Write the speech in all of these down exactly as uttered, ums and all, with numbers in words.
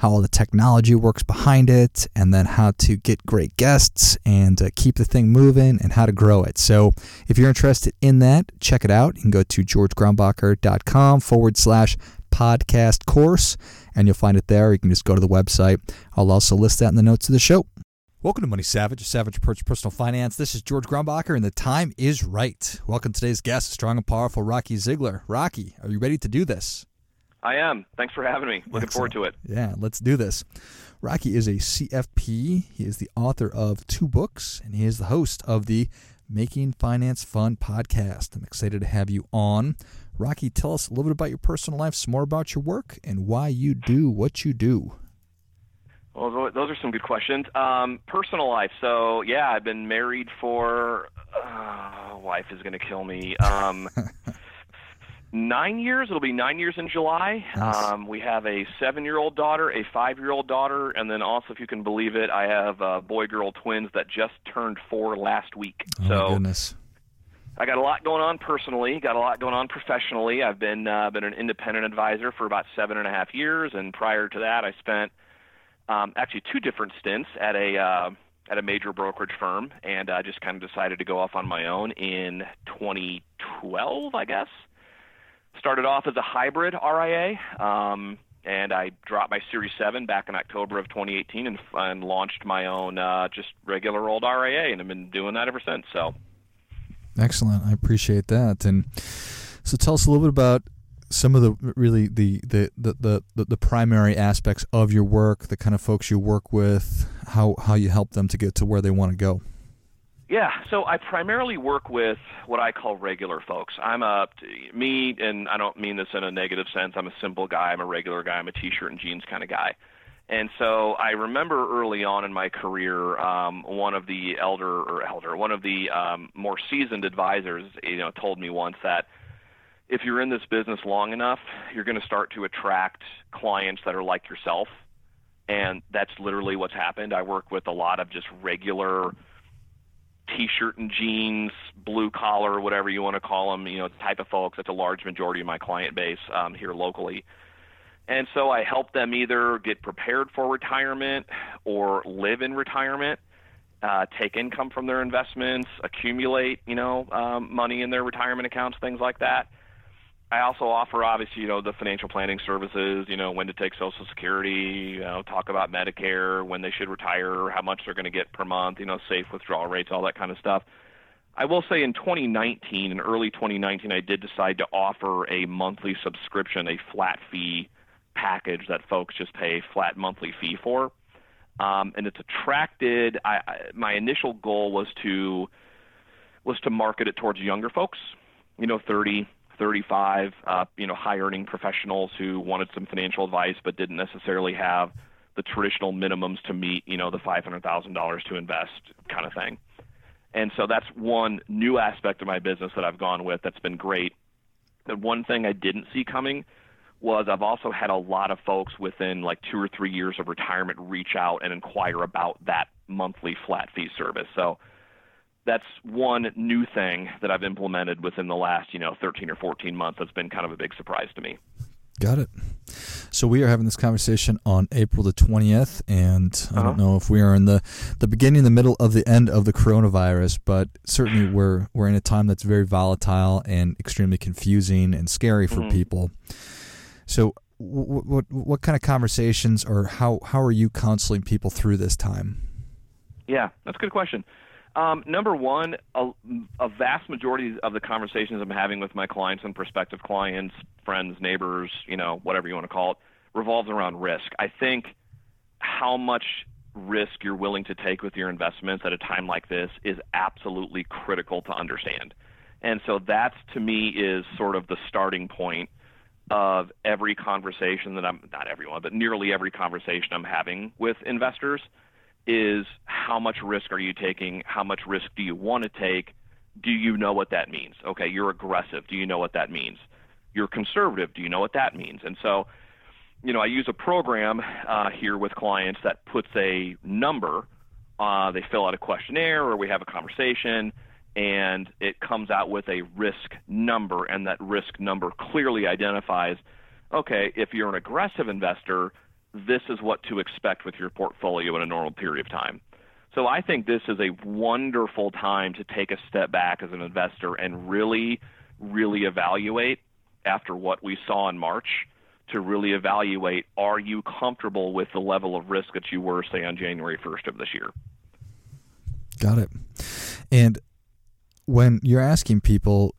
how all the technology works behind it, and then how to get great guests and uh, keep the thing moving and how to grow it. So if you're interested in that, check it out. You can go to georgegrumbacher.com forward slash podcast course, and you'll find it there. You can just go to the website. I'll also list that in the notes of the show. Welcome to Money Savage, a Savage Approach to Personal Finance. This is George Grumbacher, and the time is right. Welcome to today's guest, strong and powerful Rocky Ziegler. Rocky, are you ready to do this? I am. Thanks for having me. Looking Excellent. forward to it. Yeah, let's do this. Rocky is a C F P. He is the author of two books, and he is the host of the Making Finance Fun podcast. I'm excited to have you on. Rocky, tell us a little bit about your personal life, some more about your work, and why you do what you do. Well, those are some good questions. Um, personal life. So, yeah, I've been married for, uh, wife is going to kill me, Um Nine years. It'll be nine years in July. Nice. Um, we have a seven-year-old daughter, a five-year-old daughter, and then also, if you can believe it, I have uh, boy-girl twins that just turned four last week. Oh, so, my goodness. I got a lot going on personally, got a lot going on professionally. I've been uh, been an independent advisor for about seven and a half years, and prior to that, I spent um, actually two different stints at a uh, at a major brokerage firm, and I just kind of decided to go off on my own in twenty twelve, I guess. Started off as a hybrid R I A, um, and I dropped my Series seven back in October of twenty eighteen and, and launched my own uh, just regular old R I A, and I've been doing that ever since. So, excellent. I appreciate that. And so tell us a little bit about some of the really the the, the, the, the primary aspects of your work, the kind of folks you work with, how, how you help them to get to where they want to go. Yeah, so I primarily work with what I call regular folks. I'm a, me, and I don't mean this in a negative sense, I'm a simple guy, I'm a regular guy, I'm a t-shirt and jeans kind of guy. And so I remember early on in my career, um, one of the elder, or elder, one of the um, more seasoned advisors, you know, told me once that if you're in this business long enough, you're going to start to attract clients that are like yourself. And that's literally what's happened. I work with a lot of just regular t-shirt and jeans, blue collar, whatever you want to call them, you know, type of folks. That's a large majority of my client base um, here locally. And so I help them either get prepared for retirement or live in retirement, uh, take income from their investments, accumulate, you know, um, money in their retirement accounts, things like that. I also offer, obviously, you know, the financial planning services, you know, when to take Social Security, you know, talk about Medicare, when they should retire, how much they're going to get per month, you know, safe withdrawal rates, all that kind of stuff. I will say in twenty nineteen, in early twenty nineteen, I did decide to offer a monthly subscription, a flat fee package that folks just pay a flat monthly fee for. Um, and it's attracted, I, I, my initial goal was to, was to market it towards younger folks, you know, thirty, thirty-five, uh, you know, high-earning professionals who wanted some financial advice but didn't necessarily have the traditional minimums to meet, you know, the five hundred thousand dollars to invest kind of thing. And so that's one new aspect of my business that I've gone with that's been great. The one thing I didn't see coming was I've also had a lot of folks within like two or three years of retirement reach out and inquire about that monthly flat fee service. So that's one new thing that I've implemented within the last, you know, thirteen or fourteen months. That's been kind of a big surprise to me. Got it. So we are having this conversation on April the twentieth, and I don't uh-huh. know if we are in the, the beginning, the middle, of the end of the coronavirus, but certainly we're we're in a time that's very volatile and extremely confusing and scary for mm-hmm. people. So what, what what kind of conversations, or how, how are you counseling people through this time? Yeah, that's a good question. Um, number one, a, a vast majority of the conversations I'm having with my clients and prospective clients, friends, neighbors, you know, whatever you want to call it, revolves around risk. I think how much risk you're willing to take with your investments at a time like this is absolutely critical to understand. And so that's, to me, is sort of the starting point of every conversation that I'm, not everyone, but nearly every conversation I'm having with investors. is how much risk are you taking? How much risk do you want to take? Do you know what that means? Okay, you're aggressive. Do you know what that means? You're conservative. Do you know what that means? And so, you know, I use a program uh, here with clients that puts a number. Uh, they fill out a questionnaire or we have a conversation, and it comes out with a risk number, and that risk number clearly identifies, okay, if you're an aggressive investor, this is what to expect with your portfolio in a normal period of time. So I think this is a wonderful time to take a step back as an investor and really, really evaluate after what we saw in March, to really evaluate, are you comfortable with the level of risk that you were, say, on January first of this year? Got it. And when you're asking people,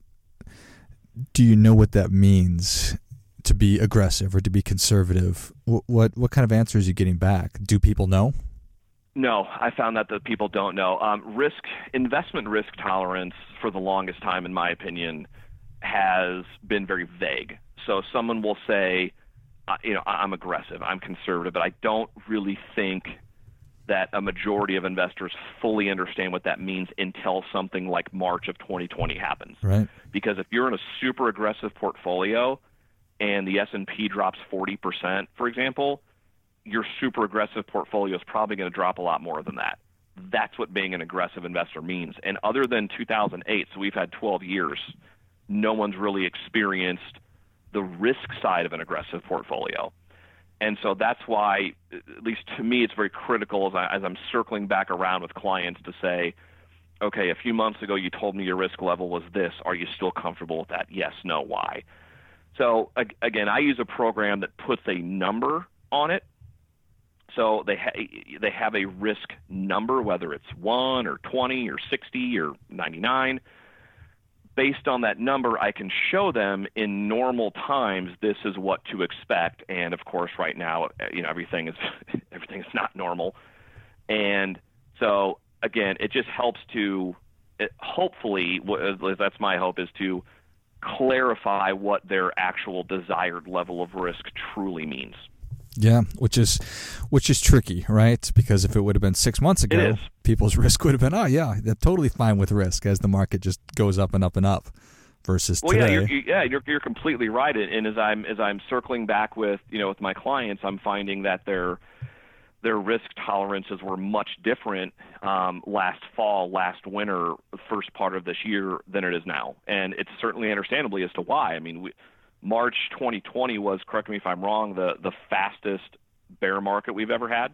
do you know what that means to be aggressive or to be conservative, what what, what kind of answers are you getting back? Do people know? No, I found that the people don't know. Um, risk, investment risk tolerance for the longest time, in my opinion, has been very vague. So someone will say, uh, you know, I'm aggressive, I'm conservative, but I don't really think that a majority of investors fully understand what that means until something like March of twenty twenty happens. Right. Because if you're in a super aggressive portfolio and the S and P drops forty percent, for example, your super aggressive portfolio is probably going to drop a lot more than that. That's what being an aggressive investor means. And other than two thousand eight, so we've had twelve years, no one's really experienced the risk side of an aggressive portfolio. And so that's why, at least to me, it's very critical as, I, as I'm circling back around with clients to say, okay, a few months ago you told me your risk level was this. Are you still comfortable with that? Yes, no, why? So again, I use a program that puts a number on it. So they ha- they have a risk number, whether it's one or twenty or sixty or ninety-nine. Based on that number, I can show them in normal times this is what to expect. And of course, right now, you know, everything is everything is not normal. And so again, it just helps to it, hopefully, that's my hope, is to clarify what their actual desired level of risk truly means. Yeah, which is which is tricky, right? Because if it would have been six months ago, people's risk would have been, oh, yeah, they're totally fine with risk as the market just goes up and up and up versus well, today. Well, yeah, you're, yeah you're, you're completely right. And as I'm as I'm circling back with, you know, with my clients, I'm finding that their their risk tolerances were much different um, last fall, last winter, first part of this year than it is now. And it's certainly understandably as to why. I mean, we March twenty twenty was, correct me if I'm wrong, the, the fastest bear market we've ever had.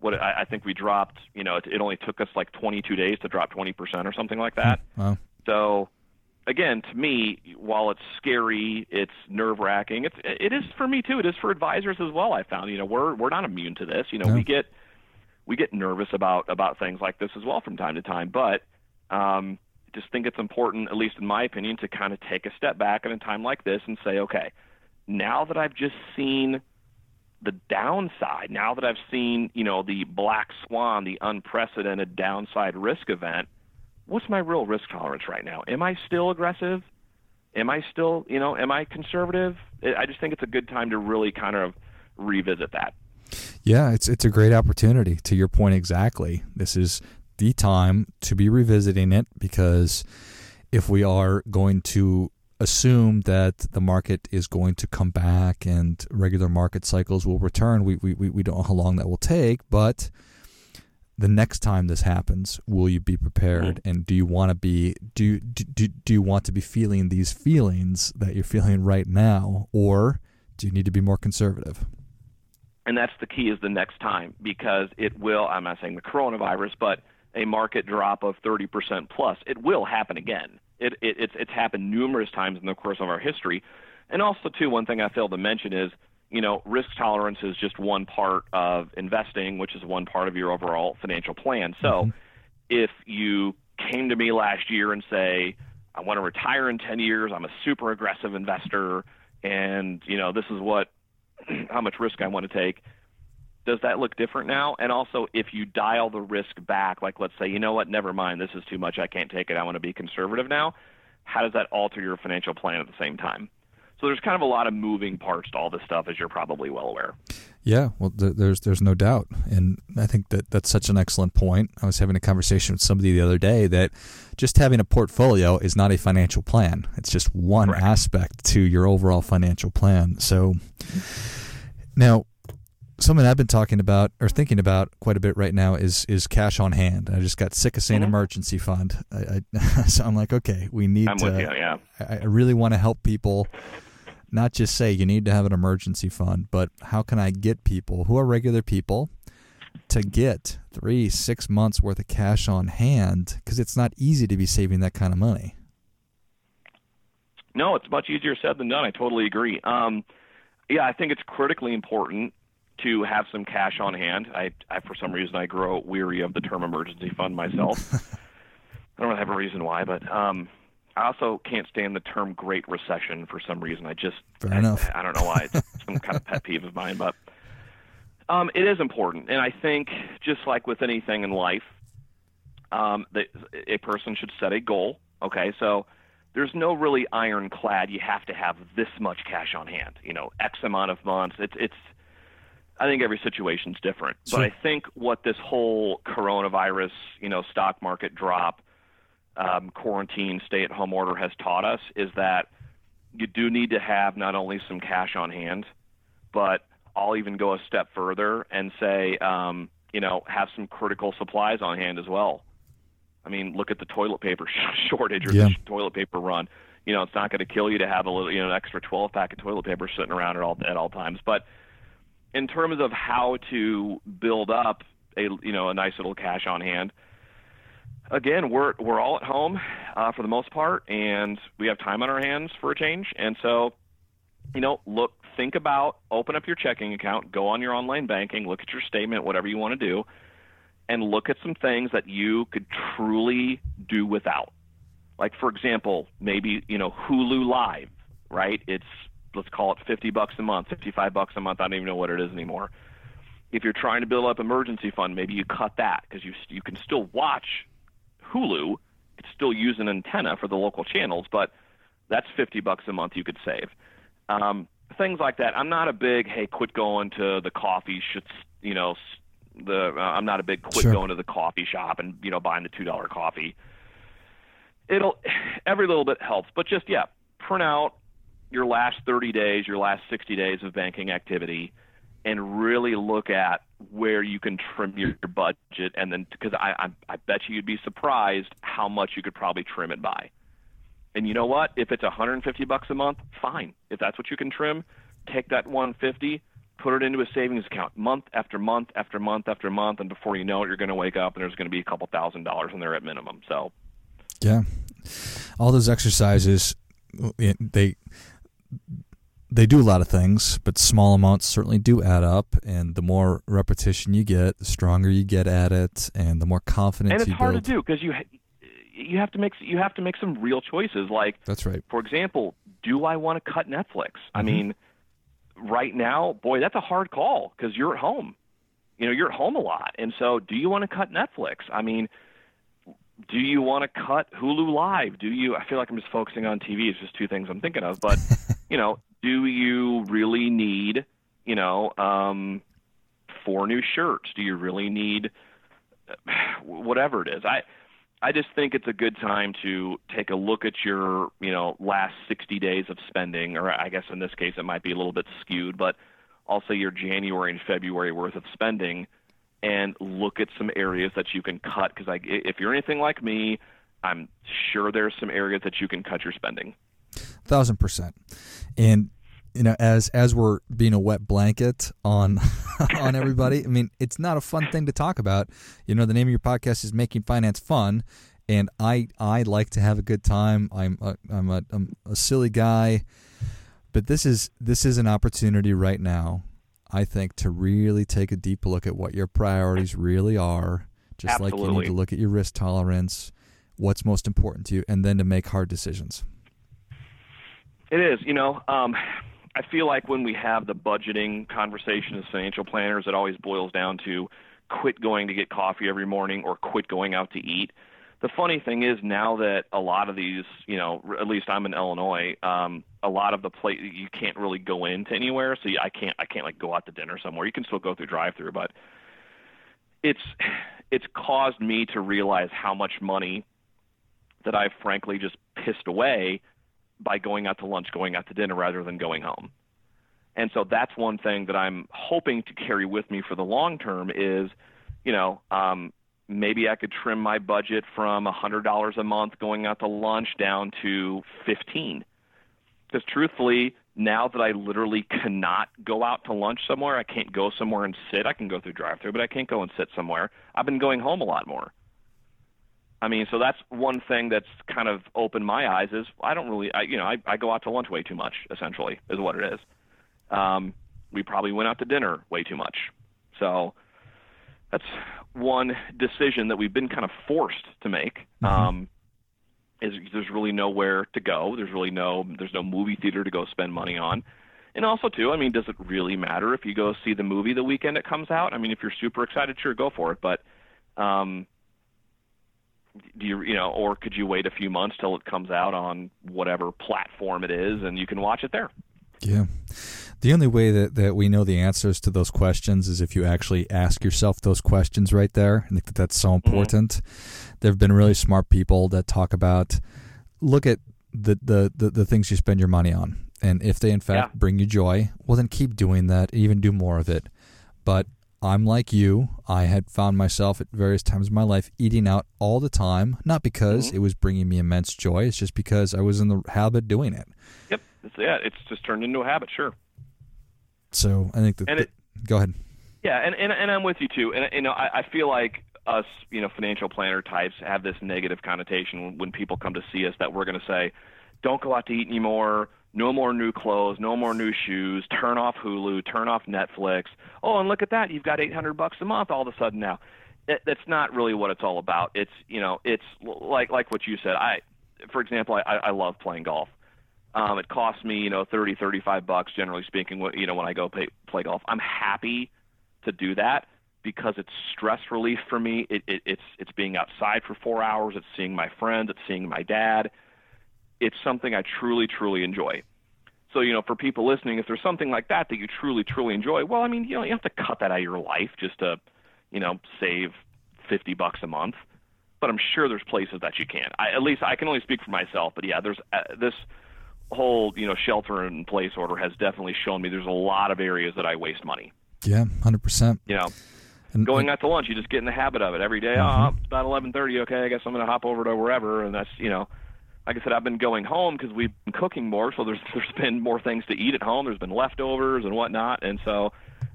What I, I think we dropped, you know, it, it only took us like twenty-two days to drop twenty percent or something like that. Wow. So, again, to me, while it's scary, it's nerve-wracking. It's it is for me too. It is for advisors as well. I found, you know, we're we're not immune to this. You know, yeah. we get we get nervous about about things like this as well from time to time. But um, just think it's important, at least in my opinion, to kind of take a step back at a time like this and say, okay, now that I've just seen the downside, now that I've seen, you know, the black swan, the unprecedented downside risk event, what's my real risk tolerance right now? Am I still aggressive? Am I still, you know, am I conservative? I just think it's a good time to really kind of revisit that. Yeah, it's it's a great opportunity. To your point exactly. This is the time to be revisiting it, because if we are going to assume that the market is going to come back and regular market cycles will return, we we we don't know how long that will take, but the next time this happens, will you be prepared? And do you want to be do do, do do you want to be feeling these feelings that you're feeling right now, or do you need to be more conservative? And that's the key, is the next time, because it will, I'm not saying the coronavirus, but a market drop of thirty percent plus, it will happen again. It, it, it's, it's happened numerous times in the course of our history. And also, too, one thing I failed to mention is, you know, risk tolerance is just one part of investing, which is one part of your overall financial plan. So mm-hmm. if you came to me last year and say, I want to retire in ten years, I'm a super aggressive investor, and, you know, this is what, how much risk I want to take, does that look different now? And also, if you dial the risk back, like let's say, you know what, never mind, this is too much, I can't take it, I want to be conservative now, how does that alter your financial plan at the same time? So there's kind of a lot of moving parts to all this stuff, as you're probably well aware. Yeah, well, th- there's there's no doubt. And I think that that's such an excellent point. I was having a conversation with somebody the other day that just having a portfolio is not a financial plan. It's just one Correct. aspect to your overall financial plan. So now, something I've been talking about or thinking about quite a bit right now is is cash on hand. I just got sick of saying mm-hmm. emergency fund. I, I, so I'm like, okay, we need I'm to, with you, yeah. I, I really want to help people, not just say you need to have an emergency fund, but how can I get people who are regular people to get three, six months worth of cash on hand? Because it's not easy to be saving that kind of money. No, it's much easier said than done. I totally agree. Um, yeah, I think it's critically important to have some cash on hand. I, I, for some reason, I grow weary of the term emergency fund myself. I don't really have a reason why, but um, I also can't stand the term Great Recession for some reason. I just, Fair I, enough. I, I don't know why. It's some kind of pet peeve of mine, but um, it is important. And I think just like with anything in life, um, the, a person should set a goal. Okay, so there's no really ironclad, you have to have this much cash on hand, you know, X amount of months. It's, it's, I think every situation's different, sure. but I think what this whole coronavirus, you know, stock market drop, um, quarantine, stay-at-home order has taught us is that you do need to have not only some cash on hand, but I'll even go a step further and say, um, you know, have some critical supplies on hand as well. I mean, look at the toilet paper shortage or yeah. the toilet paper run. You know, it's not going to kill you to have a little, you know, an extra twelve pack of toilet paper sitting around at all at all times, but in terms of how to build up a you know a nice little cash on hand, again we're we're all at home uh, for the most part, and we have time on our hands for a change. And so, you know, look, think about open up your checking account, go on your online banking, look at your statement, whatever you want to do, and look at some things that you could truly do without. Like for example, maybe you know Hulu Live, right? It's let's call it fifty bucks a month, fifty-five bucks a month. I don't even know what it is anymore. If you're trying to build up emergency fund, maybe you cut that because you you can still watch Hulu. It's still use an antenna for the local channels, but that's fifty bucks a month you could save. Um, things like that. I'm not a big, hey, quit going to the coffee. Should, you know, the uh, I'm not a big quit sure. going to the coffee shop and you know buying the two dollar coffee. It'll every little bit helps, but just yeah, print out your last thirty days, your last sixty days of banking activity, and really look at where you can trim your, your budget. And then, because I, I I bet you you'd be surprised how much you could probably trim it by. And you know what? If it's one hundred fifty bucks a month, fine. If that's what you can trim, take that one hundred fifty, put it into a savings account month after month after month after month, and before you know it, you're going to wake up and there's going to be a couple thousand dollars in there at minimum. So, yeah, all those exercises, they. They do a lot of things, but small amounts certainly do add up. And the more repetition you get, the stronger you get at it, and the more confidence you build. And it's hard to do because you you have to make you have to make some real choices. Like that's right. For example, do I want to cut Netflix? I mm-hmm. mean, right now, boy, that's a hard call because you're at home. You know, you're at home a lot, and so do you want to cut Netflix? I mean, do you want to cut Hulu Live? Do you? I feel like I'm just focusing on T V. It's just two things I'm thinking of, but. You know, do you really need, you know, um, four new shirts? Do you really need whatever it is? I I just think it's a good time to take a look at your, you know, last sixty days of spending, or I guess in this case it might be a little bit skewed, but also your January and February worth of spending, and look at some areas that you can cut. Because I, if you're anything like me, I'm sure there's some areas that you can cut your spending. Thousand percent, and you know, as as we're being a wet blanket on on everybody, I mean, it's not a fun thing to talk about. You know, the name of your podcast is Making Finance Fun, and I I like to have a good time. I'm a, I'm a I'm a silly guy, but this is this is an opportunity right now, I think, to really take a deep look at what your priorities really are. Just Absolutely. Like you need to look at your risk tolerance, what's most important to you, and then to make hard decisions. It is, you know, um, I feel like when we have the budgeting conversation as financial planners, it always boils down to quit going to get coffee every morning or quit going out to eat. the funny thing is now that a lot of these, you know, at least I'm in Illinois, um, a lot of the place you can't really go into anywhere. So I can't, I can't like go out to dinner somewhere. You can still go through drive-through, but it's, it's caused me to realize how much money that I've frankly just pissed away by going out to lunch, going out to dinner rather than going home. And so that's one thing that I'm hoping to carry with me for the long term is, you know, um, maybe I could trim my budget from one hundred dollars a month going out to lunch down to fifteen dollars. Because truthfully, now that I literally cannot go out to lunch somewhere, I can't go somewhere and sit. I can go through drive-thru, but I can't go and sit somewhere. I've been going home a lot more. I mean, so that's one thing that's kind of opened my eyes is I don't really, I, you know, I, I go out to lunch way too much, essentially, is what it is. Um, we probably went out to dinner way too much. So that's one decision that we've been kind of forced to make. Um, is there's really nowhere to go. There's really no, there's no movie theater to go spend money on. And also too, I mean, does it really matter if you go see the movie the weekend it comes out? I mean, if you're super excited, sure, go for it. But, um, do you, you know, or could you wait a few months till it comes out on whatever platform it is and you can watch it there? Yeah. The only way that, that we know the answers to those questions is if you actually ask yourself those questions right there. I think that that's so important. Mm-hmm. There have been really smart people that talk about, look at the, the, the, the things you spend your money on. And if they, in fact, yeah. bring you joy, well, then keep doing that, even do more of it. But I'm like you. I had found myself at various times in my life eating out all the time, not because mm-hmm. it was bringing me immense joy. It's just because I was in the habit of doing it. Yep. It's, yeah, it's just turned into a habit, sure. So I think that, and it, that go ahead. Yeah, and, and and I'm with you too. And you know, I, I feel like us, you know, financial planner types have this negative connotation when people come to see us that we're going to say, "Don't go out to eat anymore. No more new clothes. No more new shoes. Turn off Hulu. Turn off Netflix. Oh, and look at that, you've got eight hundred bucks a month all of a sudden now." It, that's not really what it's all about. It's you know, it's like like what you said. I, for example, I, I love playing golf. Um, it costs me, you know, thirty, thirty-five bucks, generally speaking, you know, when I go pay, play golf. I'm happy to do that because it's stress relief for me. It, it, it's it's being outside for four hours. It's seeing my friends. It's seeing my dad. It's something I truly, truly enjoy. So, you know, for people listening, if there's something like that that you truly, truly enjoy, well, I mean, you know, you have to cut that out of your life just to, you know, save fifty bucks a month. But I'm sure there's places that you can. I, at least I can only speak for myself. But, yeah, there's uh, this – whole, you know, shelter in place order has definitely shown me there's a lot of areas that I waste money. Yeah, one hundred percent. You know, and, going and, out to lunch, you just get in the habit of it every day. Mm-hmm. Oh, it's about eleven thirty. Okay, I guess I'm going to hop over to wherever. And that's, you know, like I said, I've been going home because we've been cooking more. So there's there's been more things to eat at home. There's been leftovers and whatnot. And so,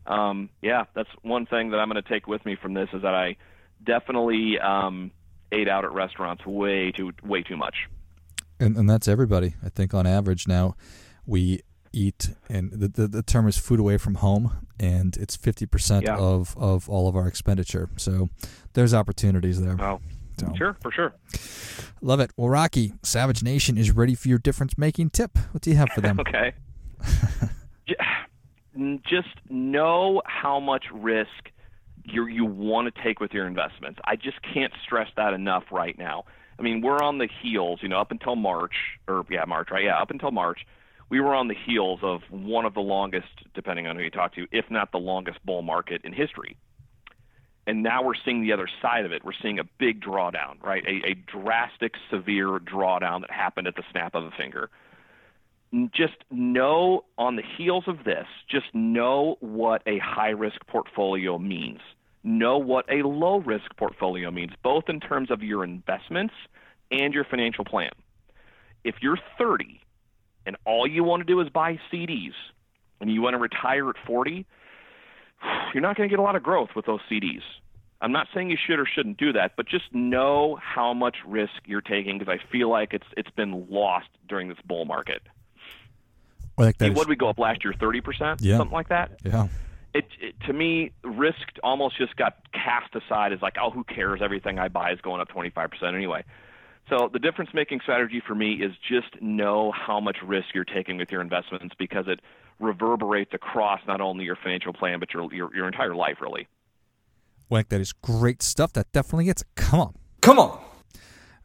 um, yeah, that's one thing that I'm going to take with me from this is that I definitely um, ate out at restaurants way too way too much. And, and that's everybody. I think on average now we eat, and the, the, the term is food away from home, and it's fifty percent yeah. of, of all of our expenditure. So there's opportunities there. Oh, so. Sure, for sure. Love it. Well, Rocky, Savage Nation is ready for your difference-making tip. What do you have for them? Okay. Just know how much risk you you want to take with your investments. I just can't stress that enough right now. I mean, we're on the heels, you know, up until March, or yeah, March, right? Yeah, up until March, we were on the heels of one of the longest, depending on who you talk to, if not the longest bull market in history. And now we're seeing the other side of it. We're seeing a big drawdown, right? A, a drastic, severe drawdown that happened at the snap of a finger. Just know on the heels of this, just know what a high-risk portfolio means. Know what a low-risk portfolio means, both in terms of your investments and your financial plan. If you're thirty and all you want to do is buy C Ds and you want to retire at forty, you're not going to get a lot of growth with those C Ds. I'm not saying you should or shouldn't do that, but just know how much risk you're taking because I feel like it's it's been lost during this bull market. I think that hey, is- what did we go up last year, thirty percent? Yeah. Something like that? Yeah. It, it, to me, risk almost just got cast aside as like, oh, who cares? Everything I buy is going up twenty-five percent anyway. So the difference-making strategy for me is just know how much risk you're taking with your investments because it reverberates across not only your financial plan but your your, your entire life, really. Well, that is great stuff. That definitely gets. Come on. Come on.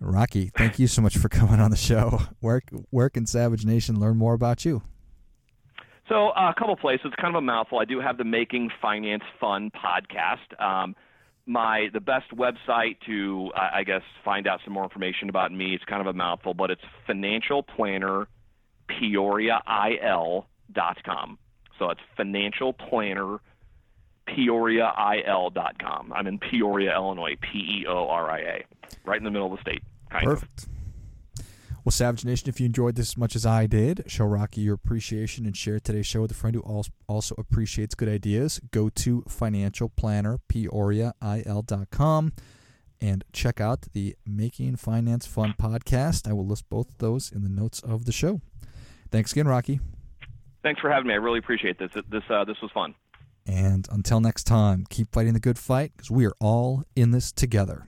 Rocky, thank you so much for coming on the show. Where, where can Savage Nation learn more about you? So uh, a couple places. It's kind of a mouthful. I do have the Making Finance Fun podcast. Um, my the best website to, uh, I guess, find out some more information about me, it's kind of a mouthful, but it's financial planner peoria I L dot com. So it's financial planner peoria I L dot com. I'm in Peoria, Illinois, P E O R I A, right in the middle of the state. Kind Perfect. Of. Well, Savage Nation, if you enjoyed this as much as I did, show Rocky your appreciation and share today's show with a friend who also appreciates good ideas. Go to financial planner peoria I L dot com and check out the Making Finance Fun podcast. I will list both of those in the notes of the show. Thanks again, Rocky. Thanks for having me. I really appreciate this. This, uh, this was fun. And until next time, keep fighting the good fight because we are all in this together.